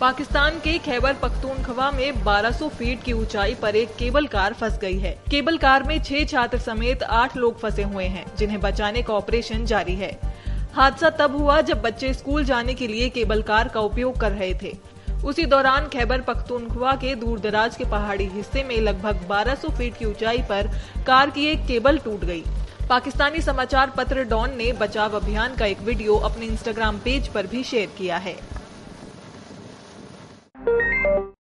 पाकिस्तान के खैबर पख्तूनख्वा में 1200 फीट की ऊंचाई पर एक केबल कार फंस गई है। केबल कार में 6 छात्र समेत 8 लोग फंसे हुए हैं, जिन्हें बचाने का ऑपरेशन जारी है। हादसा तब हुआ जब बच्चे स्कूल जाने के लिए केबल कार का उपयोग कर रहे थे। उसी दौरान खैबर पख्तूनख्वा के दूरदराज के पहाड़ी हिस्से में लगभग 1200 फीट की ऊंचाई पर कार की एक केबल टूट गई। पाकिस्तानी समाचार पत्र डॉन ने बचाव अभियान का एक वीडियो अपने इंस्टाग्राम पेज पर भी शेयर किया है।